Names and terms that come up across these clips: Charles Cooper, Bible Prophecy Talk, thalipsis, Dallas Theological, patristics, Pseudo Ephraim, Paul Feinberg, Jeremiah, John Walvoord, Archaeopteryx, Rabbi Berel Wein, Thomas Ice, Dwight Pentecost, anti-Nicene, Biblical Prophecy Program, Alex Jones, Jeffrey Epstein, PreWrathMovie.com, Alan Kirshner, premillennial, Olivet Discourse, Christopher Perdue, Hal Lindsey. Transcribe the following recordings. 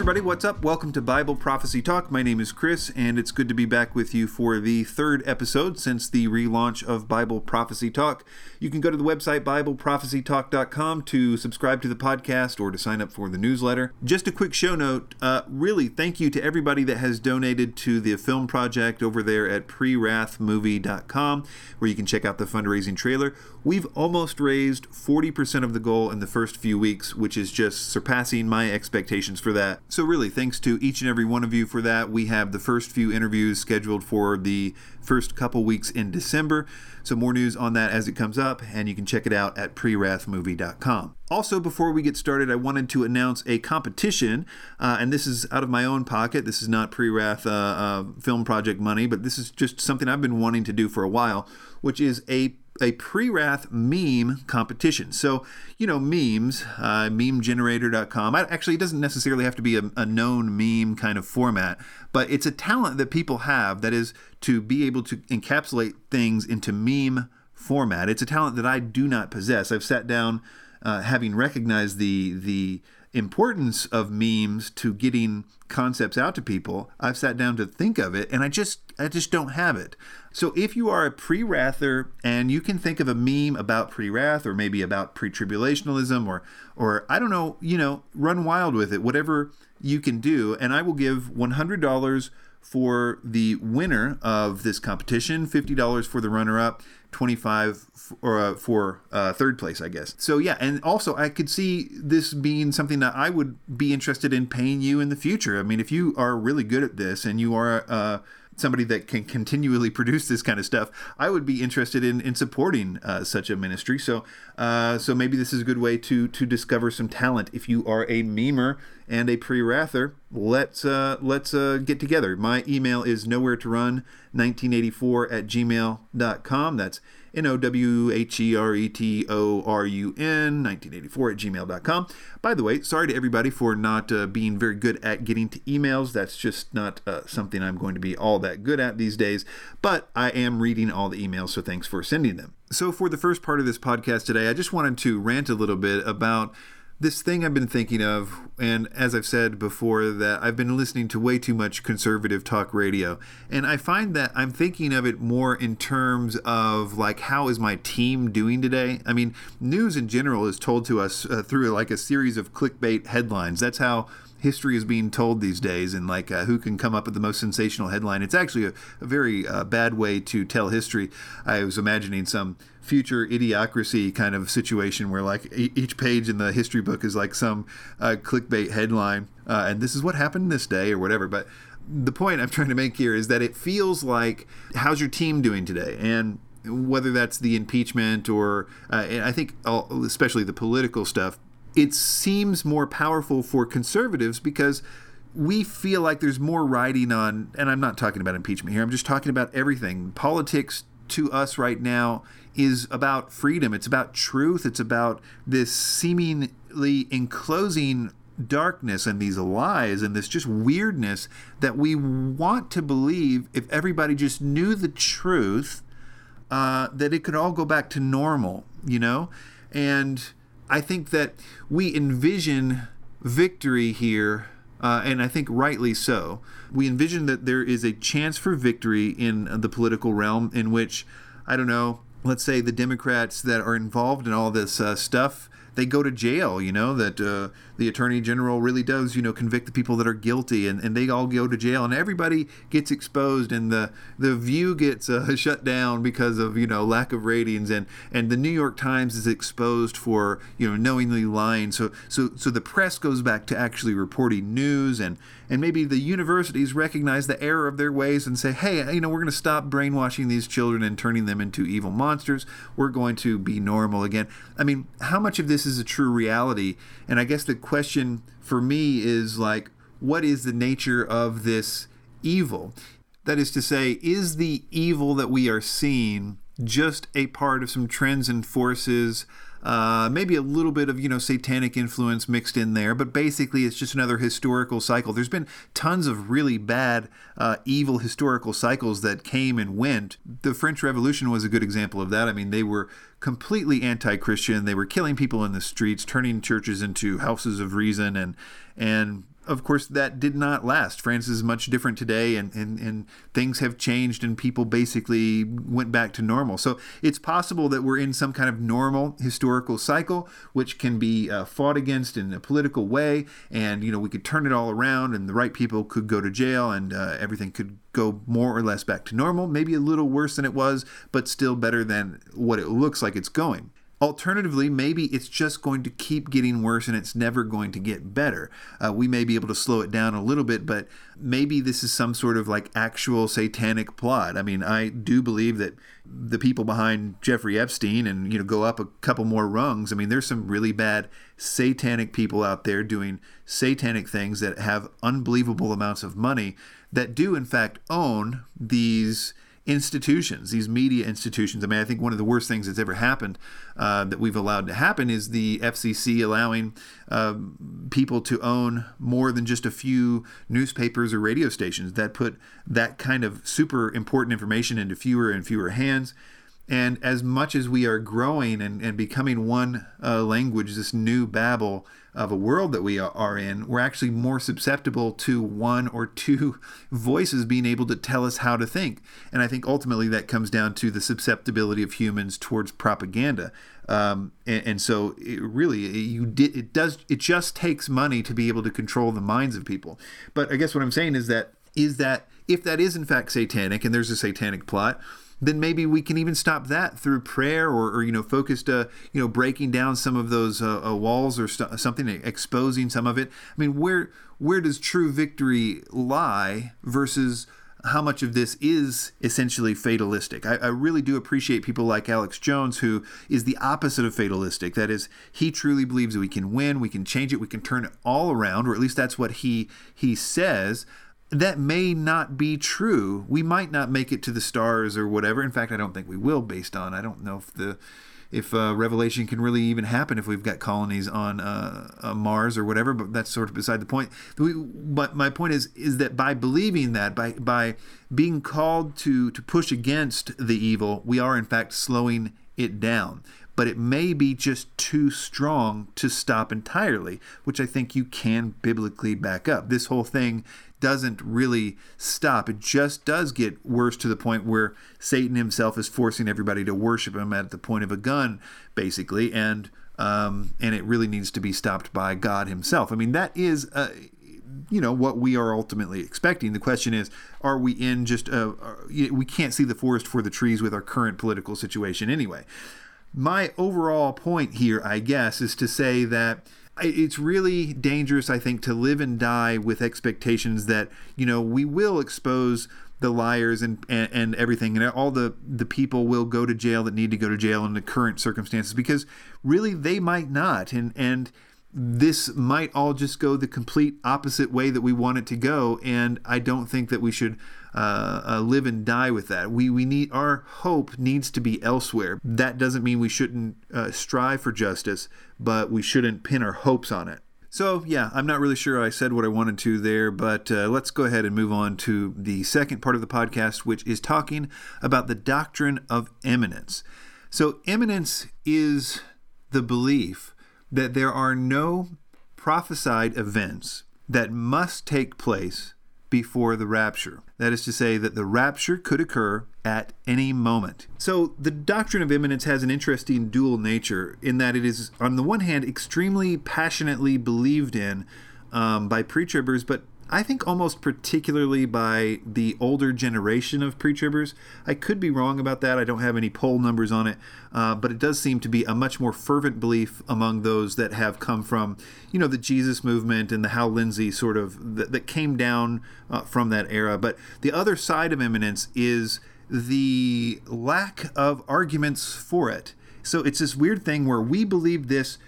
everybody, what's up? Welcome to Bible Prophecy Talk. My name is Chris, and it's good to be back with you for the third episode since the relaunch of Bible Prophecy Talk. You can go to the website BibleProphecyTalk.com to subscribe to the podcast or to sign up for the newsletter. Just a quick show note, really thank you to everybody that has donated to the film project over there at PreWrathMovie.com, where you can check out the fundraising trailer. We've almost raised 40% of the goal in the first few weeks, which is just surpassing my expectations for that. So really, thanks to each and every one of you for that. We have the first few interviews scheduled for the first couple weeks in December. So more news on that as it comes up, and you can check it out at prewrathmovie.com. Also, before we get started, I wanted to announce a competition, and this is out of my own pocket. This is not PreWrath film project money, but this is just something I've been wanting to do for a while, which is a PreWrath meme competition. So, you know, memes, memegenerator.com. Actually, it doesn't necessarily have to be a known meme kind of format, but it's a talent that people have, that is to be able to encapsulate things into meme format. It's a talent that I do not possess. I've sat down, having recognized the importance of memes to getting concepts out to people, I've sat down to think of it, and I just don't have it. So if you are a pre-wrather and you can think of a meme about pre-wrath or maybe about pre-tribulationalism or I don't know, you know, run wild with it, whatever you can do. And I will give $100 for the winner of this competition, $50 for the runner-up, $25 for third place, I guess. So yeah, and also I could see this being something that I would be interested in paying you in the future. I mean, if you are really good at this and you are somebody that can continually produce this kind of stuff, I would be interested in supporting such a ministry. So maybe this is a good way to discover some talent. If you are a memer and a pre-wrather, let's get together. My email is nowheretorun1984@gmail.com. That's nowheretorun 1984@gmail.com. By the way, sorry to everybody for not being very good at getting to emails. That's just not something I'm going to be all that good at these days, but I am reading all the emails, so thanks for sending them. So for the first part of this podcast today, I just wanted to rant a little bit about this thing I've been thinking of, and as I've said before, that I've been listening to way too much conservative talk radio, and I find that I'm thinking of it more in terms of, like, how is my team doing today? I mean, news in general is told to us through, like, a series of clickbait headlines. That's how history is being told these days, and, like, who can come up with the most sensational headline. It's actually a very bad way to tell history. I was imagining some future idiocracy kind of situation where, like, each page in the history book is like some clickbait headline, and this is what happened this day or whatever. But the point I'm trying to make here is that it feels like, how's your team doing today? And whether that's the impeachment or and I think especially the political stuff, it seems more powerful for conservatives because we feel like there's more riding on, and I'm not talking about impeachment here, I'm just talking about everything. Politics to us right now is about freedom. It's about truth. It's about this seemingly enclosing darkness and these lies and this just weirdness that we want to believe if everybody just knew the truth, that it could all go back to normal, you know? And I think that we envision victory here, and I think rightly so. We envision that there is a chance for victory in the political realm in which, I don't know, let's say the Democrats that are involved in all this stuff, they go to jail, you know, that the attorney general really does, you know, convict the people that are guilty, and they all go to jail, and everybody gets exposed, and the View gets shut down because of, you know, lack of ratings, and the New York Times is exposed for, you know, knowingly lying. So the press goes back to actually reporting news, and maybe the universities recognize the error of their ways and say, hey, you know, we're going to stop brainwashing these children and turning them into evil monsters. We're going to be normal again. I mean, how much of this is a true reality? And I guess the question for me is, like, what is the nature of this evil? That is to say, is the evil that we are seeing just a part of some trends and forces, maybe a little bit of, you know, satanic influence mixed in there, but basically it's just another historical cycle? There's been tons of really bad, evil historical cycles that came and went. The French Revolution was a good example of that. I mean, they were completely anti-Christian. They were killing people in the streets, turning churches into houses of reason, and of course, that did not last. France is much different today, and things have changed, and people basically went back to normal. So it's possible that we're in some kind of normal historical cycle, which can be fought against in a political way. And, you know, we could turn it all around, and the right people could go to jail, and everything could go more or less back to normal, maybe a little worse than it was, but still better than what it looks like it's going. Alternatively, maybe it's just going to keep getting worse and it's never going to get better. We may be able to slow it down a little bit, but maybe this is some sort of like actual satanic plot. I mean, I do believe that the people behind Jeffrey Epstein and, you know, go up a couple more rungs. I mean, there's some really bad satanic people out there doing satanic things that have unbelievable amounts of money that do, in fact, own these institutions, these media institutions. I mean, I think one of the worst things that's ever happened that we've allowed to happen is the FCC allowing people to own more than just a few newspapers or radio stations that put that kind of super important information into fewer and fewer hands. And as much as we are growing and becoming one language, this new Babel of a world that we are in, we're actually more susceptible to one or two voices being able to tell us how to think. And I think ultimately that comes down to the susceptibility of humans towards propaganda. And so it really, it just takes money to be able to control the minds of people. But I guess what I'm saying is that if that is in fact satanic and there's a satanic plot, then maybe we can even stop that through prayer or you know, focused, breaking down some of those walls or something, exposing some of it. I mean, where does true victory lie versus how much of this is essentially fatalistic? I really do appreciate people like Alex Jones, who is the opposite of fatalistic. That is, he truly believes that we can win, we can change it, we can turn it all around, or at least that's what he says. That may not be true. We might not make it to the stars or whatever. In fact, I don't think we will, based on, I don't know if Revelation can really even happen if we've got colonies on Mars or whatever, but that's sort of beside the point. But my point is that by believing that, by being called to push against the evil, we are in fact slowing it down. But it may be just too strong to stop entirely, which I think you can biblically back up. This whole thing doesn't really stop. It just does get worse to the point where Satan himself is forcing everybody to worship him at the point of a gun, basically, and it really needs to be stopped by God himself. I mean, that is what we are ultimately expecting. The question is, are we in we can't see the forest for the trees with our current political situation anyway. My overall point here, I guess, is to say that it's really dangerous, I think, to live and die with expectations that, you know, we will expose the liars and everything, and all the people will go to jail that need to go to jail in the current circumstances, because really they might not. And this might all just go the complete opposite way that we want it to go. And I don't think that we should live and die with that. We need, our hope needs to be elsewhere. That doesn't mean we shouldn't strive for justice, but we shouldn't pin our hopes on it. So yeah, I'm not really sure I said what I wanted to there, but let's go ahead and move on to the second part of the podcast, which is talking about the doctrine of immanence. So immanence is the belief that there are no prophesied events that must take place before the rapture. That is to say that the rapture could occur at any moment. So the doctrine of immanence has an interesting dual nature, in that it is, on the one hand, extremely passionately believed in by pre-tribbers, but I think almost particularly by the older generation of pre-tribbers. I could be wrong about that. I don't have any poll numbers on it, but it does seem to be a much more fervent belief among those that have come from, you know, the Jesus movement and the Hal Lindsey sort of that came down from that era. But the other side of immanence is the lack of arguments for it. So it's this weird thing where we believe this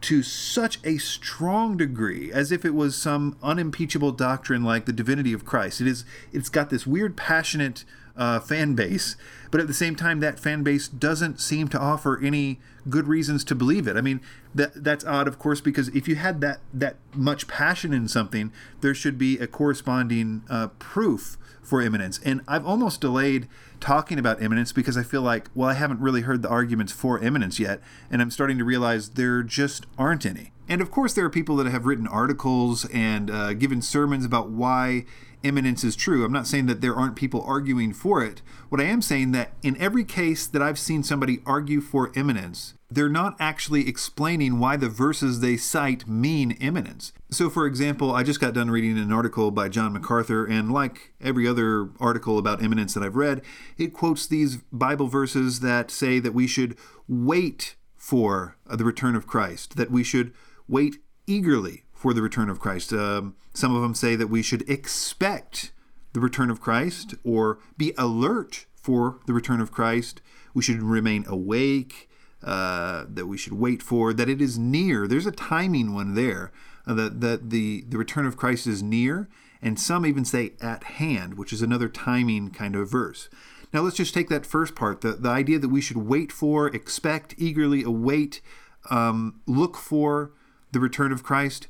to such a strong degree, as if it was some unimpeachable doctrine like the divinity of Christ. It's got this weird passionate fan base, but at the same time, that fan base doesn't seem to offer any good reasons to believe it. I mean, that's odd, of course, because if you had that much passion in something, there should be a corresponding proof for immanence. And I've almost delayed talking about immanence because I feel like, well, I haven't really heard the arguments for immanence yet, and I'm starting to realize there just aren't any. And of course, there are people that have written articles and given sermons about why imminence is true. I'm not saying that there aren't people arguing for it. What I am saying that in every case that I've seen somebody argue for imminence, they're not actually explaining why the verses they cite mean imminence. So, for example, I just got done reading an article by John MacArthur, and like every other article about imminence that I've read, it quotes these Bible verses that say that we should wait for the return of Christ, that we should wait eagerly for the return of Christ. Some of them say that we should expect the return of Christ or be alert for the return of Christ. We should remain awake, that we should wait for, that it is near. There's a timing one there, that the return of Christ is near. And some even say at hand, which is another timing kind of verse. Now let's just take that first part, the idea that we should wait for, expect, eagerly await, look for the return of Christ.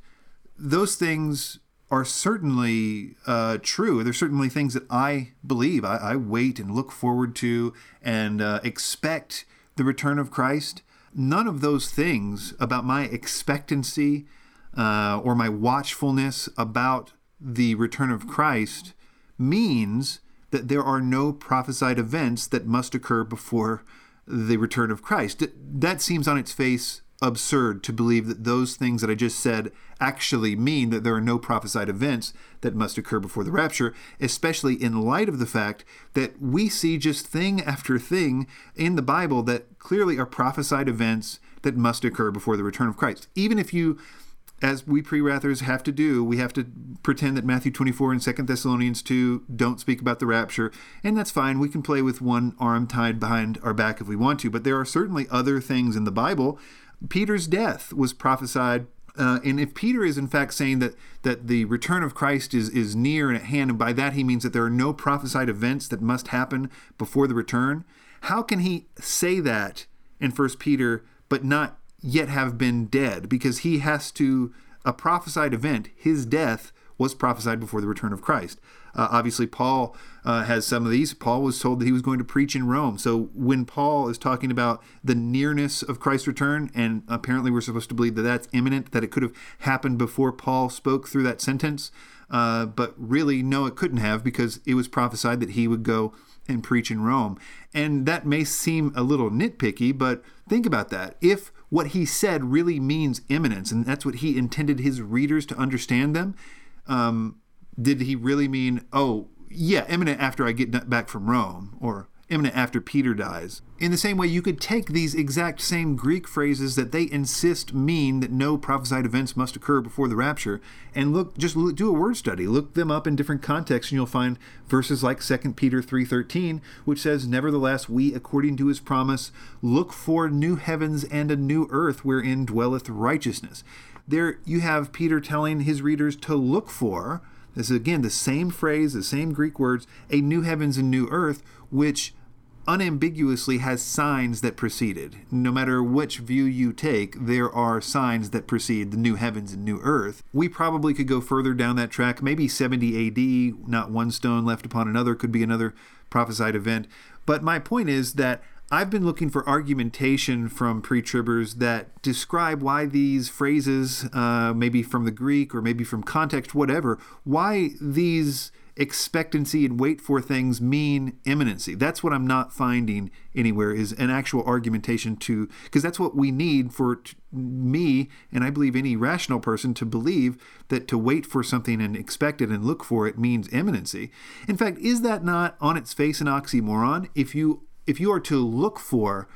Those things are certainly true. They're certainly things that I believe. I wait and look forward to and expect the return of Christ. None of those things about my expectancy or my watchfulness about the return of Christ means that there are no prophesied events that must occur before the return of Christ. That seems on its face absurd to believe that those things that I just said actually mean that there are no prophesied events that must occur before the rapture, especially in light of the fact that we see just thing after thing in the Bible that clearly are prophesied events that must occur before the return of Christ. Even if you, as we pre-wrathers have to do, we have to pretend that Matthew 24 and 2 Thessalonians 2 don't speak about the rapture, and that's fine. We can play with one arm tied behind our back if we want to, but there are certainly other things in the Bible. Peter's death was prophesied, and if Peter is in fact saying that the return of Christ is near and at hand, and by that he means that there are no prophesied events that must happen before the return, how can he say that in 1 Peter but not yet have been dead? Because he has to, a prophesied event, his death was prophesied before the return of Christ. Obviously, Paul has some of these. Paul was told that he was going to preach in Rome. So when Paul is talking about the nearness of Christ's return, and apparently we're supposed to believe that that's imminent, that it could have happened before Paul spoke through that sentence. But really, no, it couldn't have, because it was prophesied that he would go and preach in Rome. And that may seem a little nitpicky, but think about that. If what he said really means imminence, and that's what he intended his readers to understand them, did he really mean, oh, yeah, imminent after I get back from Rome, or imminent after Peter dies? In the same way, you could take these exact same Greek phrases that they insist mean that no prophesied events must occur before the rapture, and look, do a word study. Look them up in different contexts, and you'll find verses like 2 Peter 3:13, which says, "Nevertheless, we, according to his promise, look for new heavens and a new earth wherein dwelleth righteousness." There you have Peter telling his readers to look for, this is again the same phrase, the same Greek words, a new heavens and new earth, which unambiguously has signs that preceded. No matter which view you take, there are signs that precede the new heavens and new earth. We probably could go further down that track, maybe 70 AD, not one stone left upon another, could be another prophesied event. But my point is that I've been looking for argumentation from pre-tribbers that describe why these phrases, maybe from the Greek or maybe from context, whatever, why these expectancy and wait for things mean imminency. That's what I'm not finding anywhere, is an actual argumentation to, because that's what we need for me, and I believe any rational person, to believe that to wait for something and expect it and look for it means imminency. In fact, is that not on its face an oxymoron? If you are to look for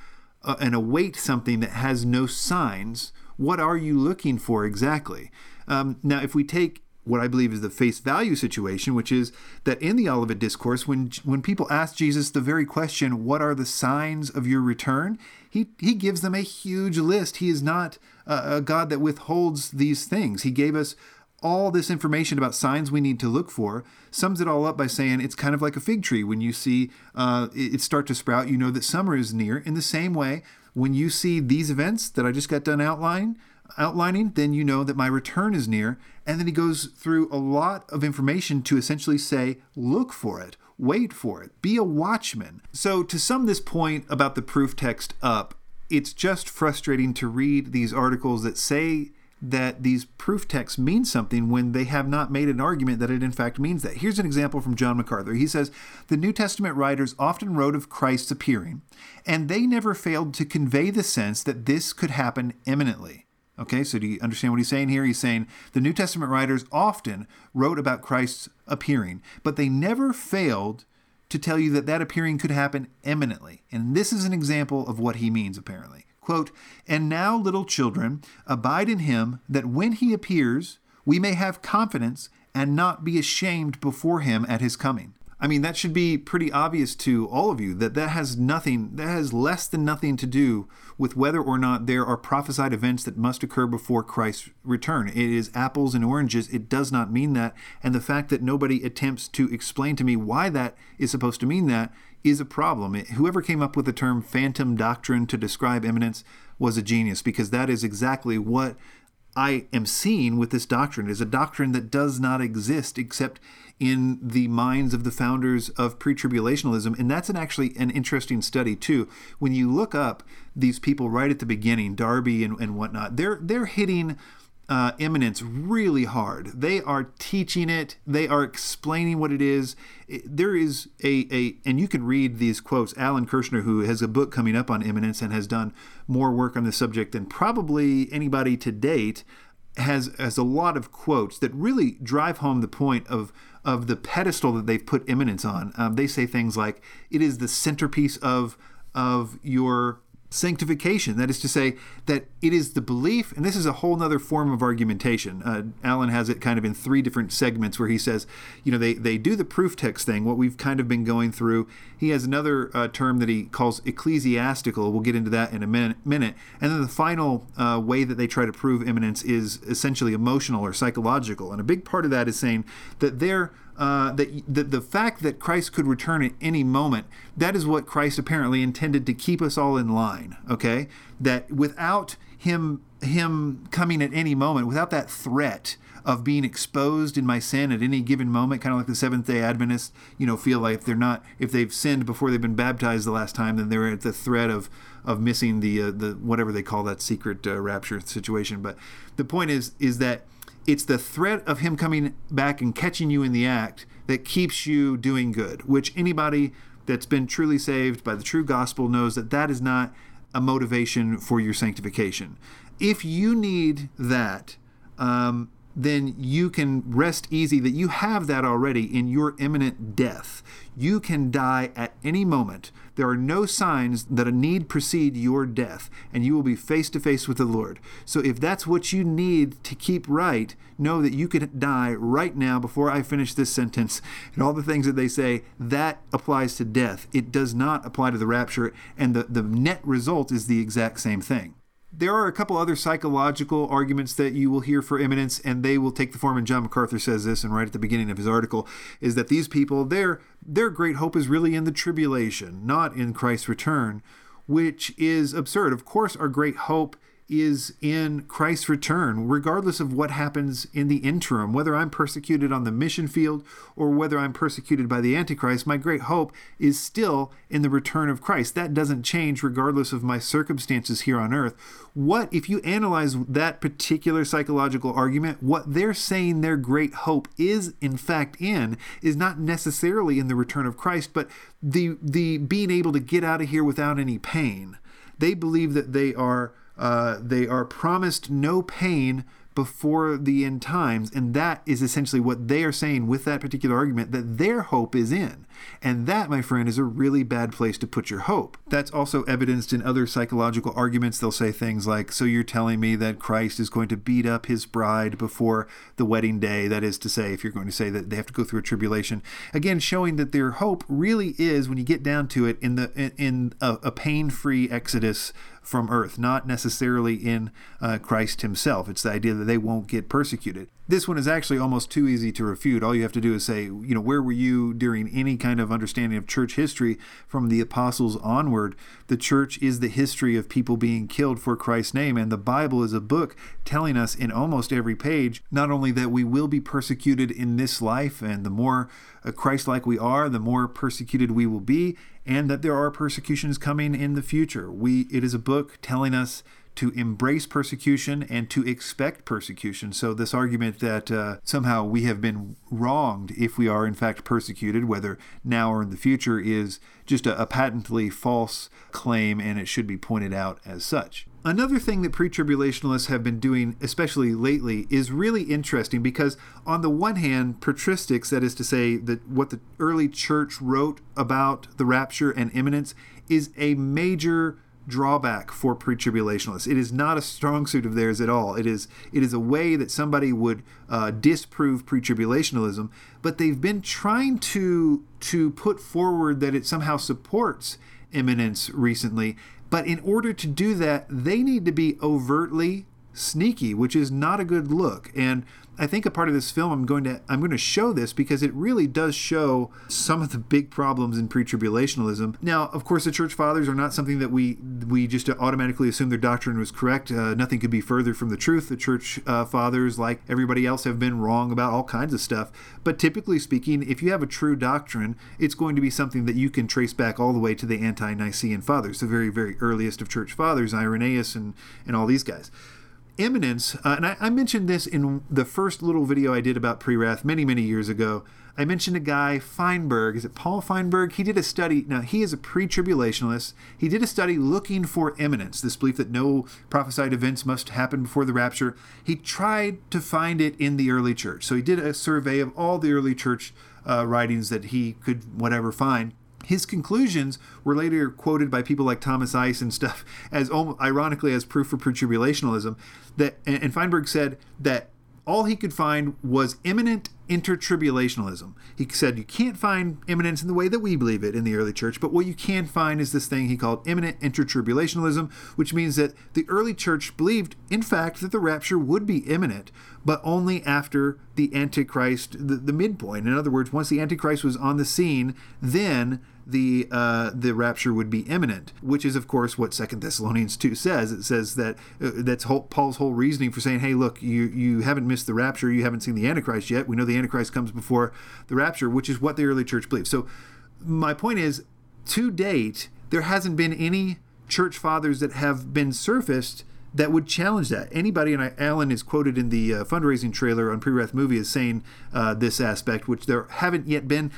and await something that has no signs, what are you looking for exactly? Now, if we take what I believe is the face value situation, which is that in the Olivet Discourse, when people ask Jesus the very question, what are the signs of your return? He gives them a huge list. He is not a God that withholds these things. He gave us all this information about signs we need to look for, sums it all up by saying it's kind of like a fig tree. When you see it start to sprout, you know that summer is near. In the same way, when you see these events that I just got done outlining, then you know that my return is near. And then he goes through a lot of information to essentially say, look for it, wait for it, be a watchman. So to sum this point about the proof text up, it's just frustrating to read these articles that say that these proof texts mean something when they have not made an argument that it in fact means that. Here's an example from John MacArthur. He says, the New Testament writers often wrote of Christ's appearing, and they never failed to convey the sense that this could happen imminently. Okay, so do you understand what he's saying here? He's saying the New Testament writers often wrote about Christ's appearing, but they never failed to tell you that that appearing could happen imminently. And this is an example of what he means, apparently. Quote, and now, little children, abide in him, that when he appears, we may have confidence and not be ashamed before him at his coming. I mean, that should be pretty obvious to all of you that that has less than nothing to do with whether or not there are prophesied events that must occur before Christ's return. It is apples and oranges. It does not mean that. And the fact that nobody attempts to explain to me why that is supposed to mean that is a problem. Whoever came up with the term phantom doctrine to describe imminence was a genius, because that is exactly what I am seeing with this doctrine. It is a doctrine that does not exist except in the minds of the founders of pre-tribulationalism. And that's actually an interesting study too. When you look up these people right at the beginning, Darby and whatnot, they're hitting imminence really hard. They are teaching it. They are explaining what it is. There is and you can read these quotes. Alan Kirshner, who has a book coming up on imminence and has done more work on the subject than probably anybody to date, has a lot of quotes that really drive home the point of the pedestal that they've put imminence on. They say things like, it is the centerpiece of your sanctification. That is to say that it is the belief, and this is a whole nother form of argumentation. Alan has it kind of in three different segments where he says, they do the proof text thing, what we've kind of been going through. He has another term that he calls ecclesiastical. We'll get into that in a minute. And then the final way that they try to prove imminence is essentially emotional or psychological. And a big part of that is saying that the fact that Christ could return at any moment, that is what Christ apparently intended to keep us all in line, okay? That without him coming at any moment, without that threat of being exposed in my sin at any given moment, kind of like the Seventh-day Adventists, feel like if they've sinned before they've been baptized the last time, then they're at the threat of missing the whatever they call that secret rapture situation. But the point is that it's the threat of him coming back and catching you in the act that keeps you doing good, which anybody that's been truly saved by the true gospel knows that is not a motivation for your sanctification. If you need that, then you can rest easy that you have that already in your imminent death. You can die at any moment. There are no signs that a need precede your death, and you will be face to face with the Lord. So if that's what you need to keep right, know that you could die right now before I finish this sentence. And all the things that they say, that applies to death. It does not apply to the rapture, and the net result is the exact same thing. There are a couple other psychological arguments that you will hear for imminence, and they will take the form, and John MacArthur says this, and right at the beginning of his article, is that these people, their great hope is really in the tribulation, not in Christ's return, which is absurd. Of course, our great hope is in Christ's return, regardless of what happens in the interim. Whether I'm persecuted on the mission field or whether I'm persecuted by the Antichrist, my great hope is still in the return of Christ. That doesn't change regardless of my circumstances here on earth. What, if you analyze that particular psychological argument, what they're saying their great hope is in fact in is not necessarily in the return of Christ, but the being able to get out of here without any pain. They believe that they are promised no pain before the end times. And that is essentially what they are saying with that particular argument that their hope is in. And that, my friend, is a really bad place to put your hope. That's also evidenced in other psychological arguments. They'll say things like, so you're telling me that Christ is going to beat up his bride before the wedding day? That is to say, if you're going to say that they have to go through a tribulation, again, showing that their hope really is, when you get down to it, in a pain-free exodus from earth, not necessarily in Christ himself. It's the idea that they won't get persecuted. This one is actually almost too easy to refute. All you have to do is say, where were you during any kind of understanding of church history from the apostles onward? The church is the history of people being killed for Christ's name, and the Bible is a book telling us in almost every page, not only that we will be persecuted in this life, and the more Christ-like we are, the more persecuted we will be, and that there are persecutions coming in the future. It is a book telling us to embrace persecution and to expect persecution. So this argument that somehow we have been wronged if we are in fact persecuted, whether now or in the future, is just a patently false claim, and it should be pointed out as such. Another thing that pre-tribulationists have been doing, especially lately, is really interesting because on the one hand, patristics, that is to say that what the early church wrote about the rapture and imminence, is a major drawback for pre-tribulationists. It is not a strong suit of theirs at all. It is a way that somebody would disprove pre-tribulationism, but they've been trying to put forward that it somehow supports imminence recently. But in order to do that, they need to be overtly sneaky, which is not a good look. And I think a part of this film, I'm going to show this because it really does show some of the big problems in pre-tribulationism. Now, of course, the church fathers are not something that we just automatically assume their doctrine was correct. Nothing could be further from the truth. The church fathers, like everybody else, have been wrong about all kinds of stuff. But typically speaking, if you have a true doctrine, it's going to be something that you can trace back all the way to the anti-Nicene fathers, the very, very earliest of church fathers, Irenaeus and all these guys. Imminence, and I mentioned this in the first little video I did about pre-wrath many, many years ago. I mentioned a guy, Feinberg. Is it Paul Feinberg? He did a study. Now, he is a pre-tribulationist. He did a study looking for imminence, this belief that no prophesied events must happen before the rapture. He tried to find it in the early church. So he did a survey of all the early church writings that he could whatever find. His conclusions were later quoted by people like Thomas Ice and stuff as, ironically, as proof for pre-tribulationism. And Feinberg said that all he could find was imminent intertribulationism. He said you can't find imminence in the way that we believe it in the early church, but what you can find is this thing he called imminent intertribulationism, which means that the early church believed, in fact, that the rapture would be imminent, but only after the Antichrist, the midpoint. In other words, once the Antichrist was on the scene, then the rapture would be imminent, which is, of course, what 2 Thessalonians 2 says. It says that Paul's whole reasoning for saying, hey, look, you haven't missed the rapture. You haven't seen the Antichrist yet. We know the Antichrist comes before the rapture, which is what the early church believed. So my point is, to date, there hasn't been any church fathers that have been surfaced that would challenge that. Anybody, and Alan is quoted in the fundraising trailer on PreWrath Movie as saying this aspect, which there haven't yet been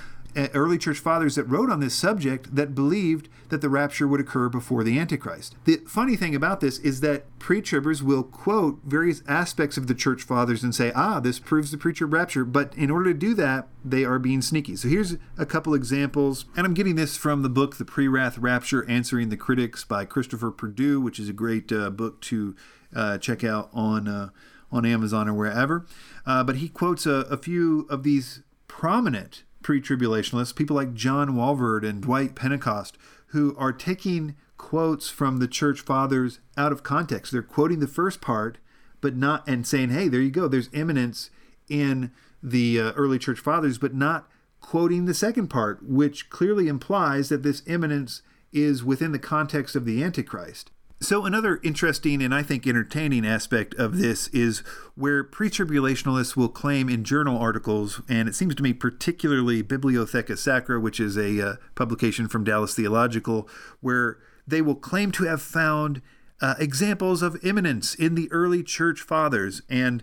early church fathers that wrote on this subject that believed that the rapture would occur before the Antichrist. The funny thing about this is that pre-tribbers will quote various aspects of the church fathers and say, this proves the pre-trib rapture. But in order to do that, they are being sneaky. So here's a couple examples. And I'm getting this from the book, The Pre-Wrath Rapture, Answering the Critics by Christopher Perdue, which is a great book to check out on Amazon or wherever. But he quotes a few of these prominent pre-tribulationists, people like John Walvoord and Dwight Pentecost, who are taking quotes from the church fathers out of context. They're quoting the first part, but not, and saying, hey, there you go, there's imminence in the early church fathers, but not quoting the second part, which clearly implies that this imminence is within the context of the Antichrist. So another interesting and I think entertaining aspect of this is where pre-tribulationists will claim in journal articles, and it seems to me particularly Bibliotheca Sacra, which is a publication from Dallas Theological, where they will claim to have found examples of imminence in the early church fathers. And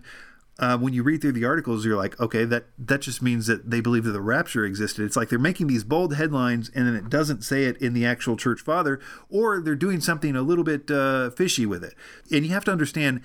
when you read through the articles, you're like, okay, that just means that they believe that the rapture existed. It's like they're making these bold headlines and then it doesn't say it in the actual church father, or they're doing something a little bit fishy with it. And you have to understand,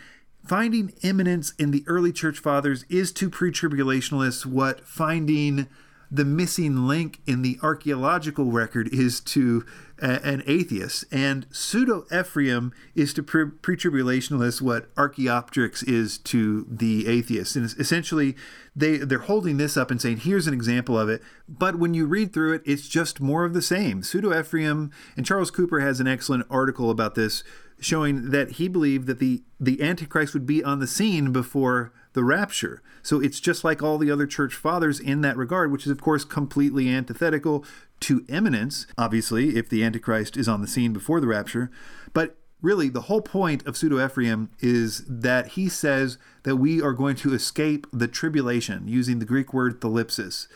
finding imminence in the early church fathers is to pre-tribulationists what finding the missing link in the archaeological record is to an atheist. And Pseudo Ephraim is to pre-tribulationists what Archaeopteryx is to the atheists. And essentially, they're holding this up and saying, here's an example of it. But when you read through it, it's just more of the same. Pseudo Ephraim, and Charles Cooper has an excellent article about this, showing that he believed that the Antichrist would be on the scene before the rapture. So it's just like all the other church fathers in that regard, which is, of course, completely antithetical to imminence, obviously, if the Antichrist is on the scene before the rapture. But really, the whole point of Pseudo Ephraim is that he says that we are going to escape the tribulation using the Greek word thalipsis.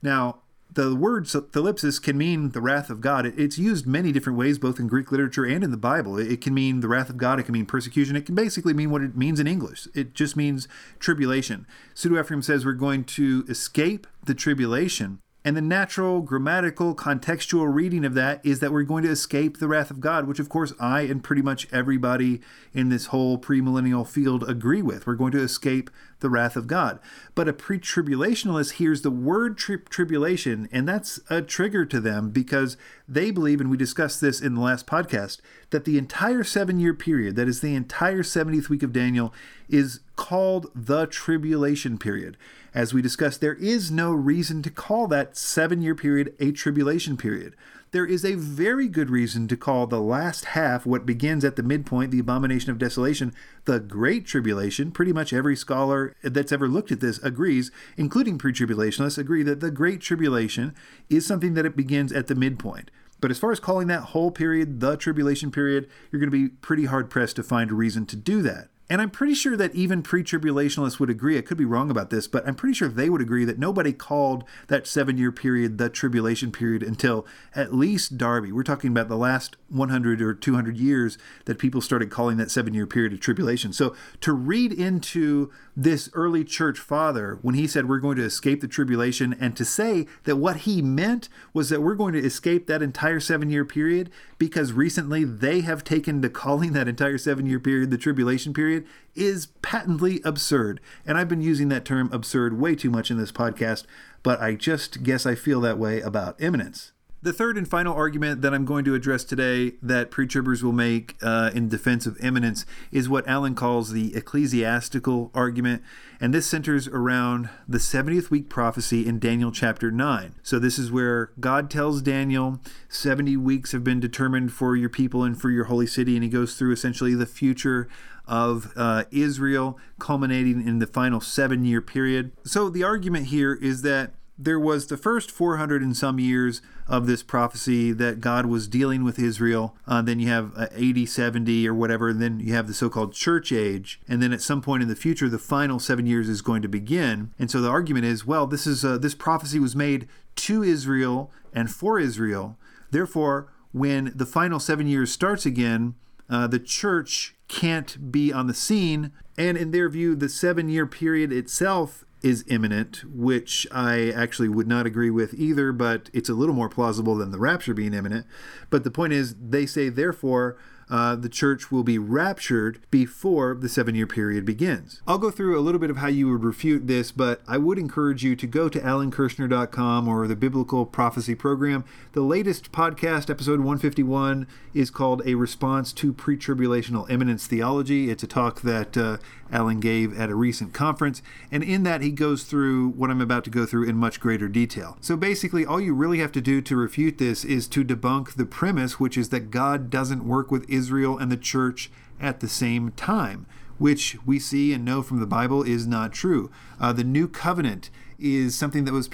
Now, the word thalipsis can mean the wrath of God. It's used many different ways, both in Greek literature and in the Bible. It can mean the wrath of God. It can mean persecution. It can basically mean what it means in English. It just means tribulation. Pseudo Ephraim says we're going to escape the tribulation. And the natural, grammatical, contextual reading of that is that we're going to escape the wrath of God, which, of course, I and pretty much everybody in this whole premillennial field agree with. We're going to escape the wrath of God. But a pre-tribulationalist hears the word tribulation, and that's a trigger to them because they believe, and we discussed this in the last podcast, that the entire 7-year period, that is the entire 70th week of Daniel, is called the tribulation period. As we discussed, there is no reason to call that 7-year period a tribulation period. There is a very good reason to call the last half, what begins at the midpoint, the abomination of desolation, the Great Tribulation. Pretty much every scholar that's ever looked at this agrees, including pre-tribulationists, agree that the Great Tribulation is something that it begins at the midpoint. But as far as calling that whole period the tribulation period, you're going to be pretty hard-pressed to find a reason to do that. And I'm pretty sure that even pre-tribulationists would agree, I could be wrong about this, but I'm pretty sure they would agree that nobody called that 7-year period the tribulation period until at least Darby. We're talking about the last 100 or 200 years that people started calling that 7-year period of tribulation. So to read into this early church father when he said we're going to escape the tribulation and to say that what he meant was that we're going to escape that entire 7-year period because recently they have taken to calling that entire 7-year period the tribulation period is patently absurd. And I've been using that term absurd way too much in this podcast, but I just guess I feel that way about imminence. The third and final argument that I'm going to address today that pre-tribbers will make in defense of imminence is what Alan calls the ecclesiastical argument, and this centers around the 70th week prophecy in Daniel chapter 9. So this is where God tells Daniel, 70 weeks have been determined for your people and for your holy city, and he goes through essentially the future of Israel, culminating in the final 7-year period. So the argument here is that there was the first 400 and some years of this prophecy that God was dealing with Israel. Then you have 80, 70 or whatever. And then you have the so-called church age. And then at some point in the future, the final 7 years is going to begin. And so the argument is, well, this is this prophecy was made to Israel and for Israel. Therefore, when the final 7 years starts again, the church can't be on the scene. And in their view, the 7-year period itself is imminent, which I actually would not agree with either, but it's a little more plausible than the rapture being imminent. But the point is, they say, therefore, the church will be raptured before the 7-year period begins. I'll go through a little bit of how you would refute this, but I would encourage you to go to alankirshner.com or the Biblical Prophecy Program. The latest podcast, episode 151, is called A Response to Pre-Tribulational Imminence Theology. It's a talk that Alan gave at a recent conference, and in that he goes through what I'm about to go through in much greater detail. So basically, all you really have to do to refute this is to debunk the premise, which is that God doesn't work with Israel and the church at the same time, which we see and know from the Bible is not true. The new covenant is something that was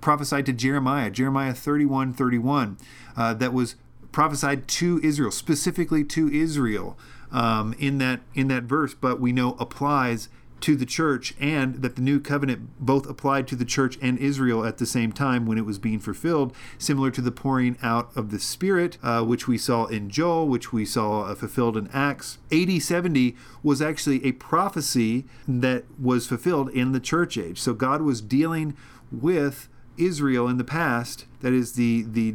prophesied to Jeremiah, Jeremiah 31:31, that was prophesied to Israel, specifically to Israel in that verse, but we know applies to the church, and that the new covenant both applied to the church and Israel at the same time when it was being fulfilled, similar to the pouring out of the Spirit, which we saw in Joel, which we saw fulfilled in Acts. AD 70 was actually a prophecy that was fulfilled in the church age. So God was dealing with Israel in the past, that is the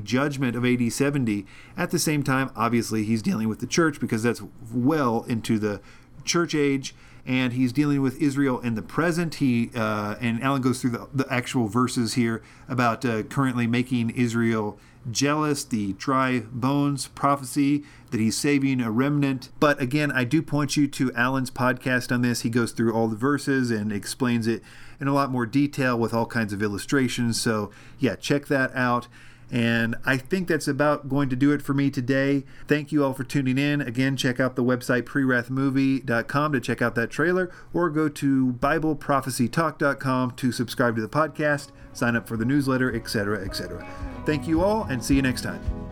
judgment of AD 70. At the same time, obviously, he's dealing with the church because that's well into the church age, and he's dealing with Israel in the present. He and Alan goes through the actual verses here about currently making Israel jealous, the dry bones prophecy, that he's saving a remnant. But again, I do point you to Alan's podcast on this. He goes through all the verses and explains it in a lot more detail with all kinds of illustrations. So yeah, check that out. And I think that's about going to do it for me today. Thank you all for tuning in. Again, check out the website PreWrathMovie.com to check out that trailer, or go to BibleProphecyTalk.com to subscribe to the podcast, sign up for the newsletter, etc., etc. Thank you all, and see you next time.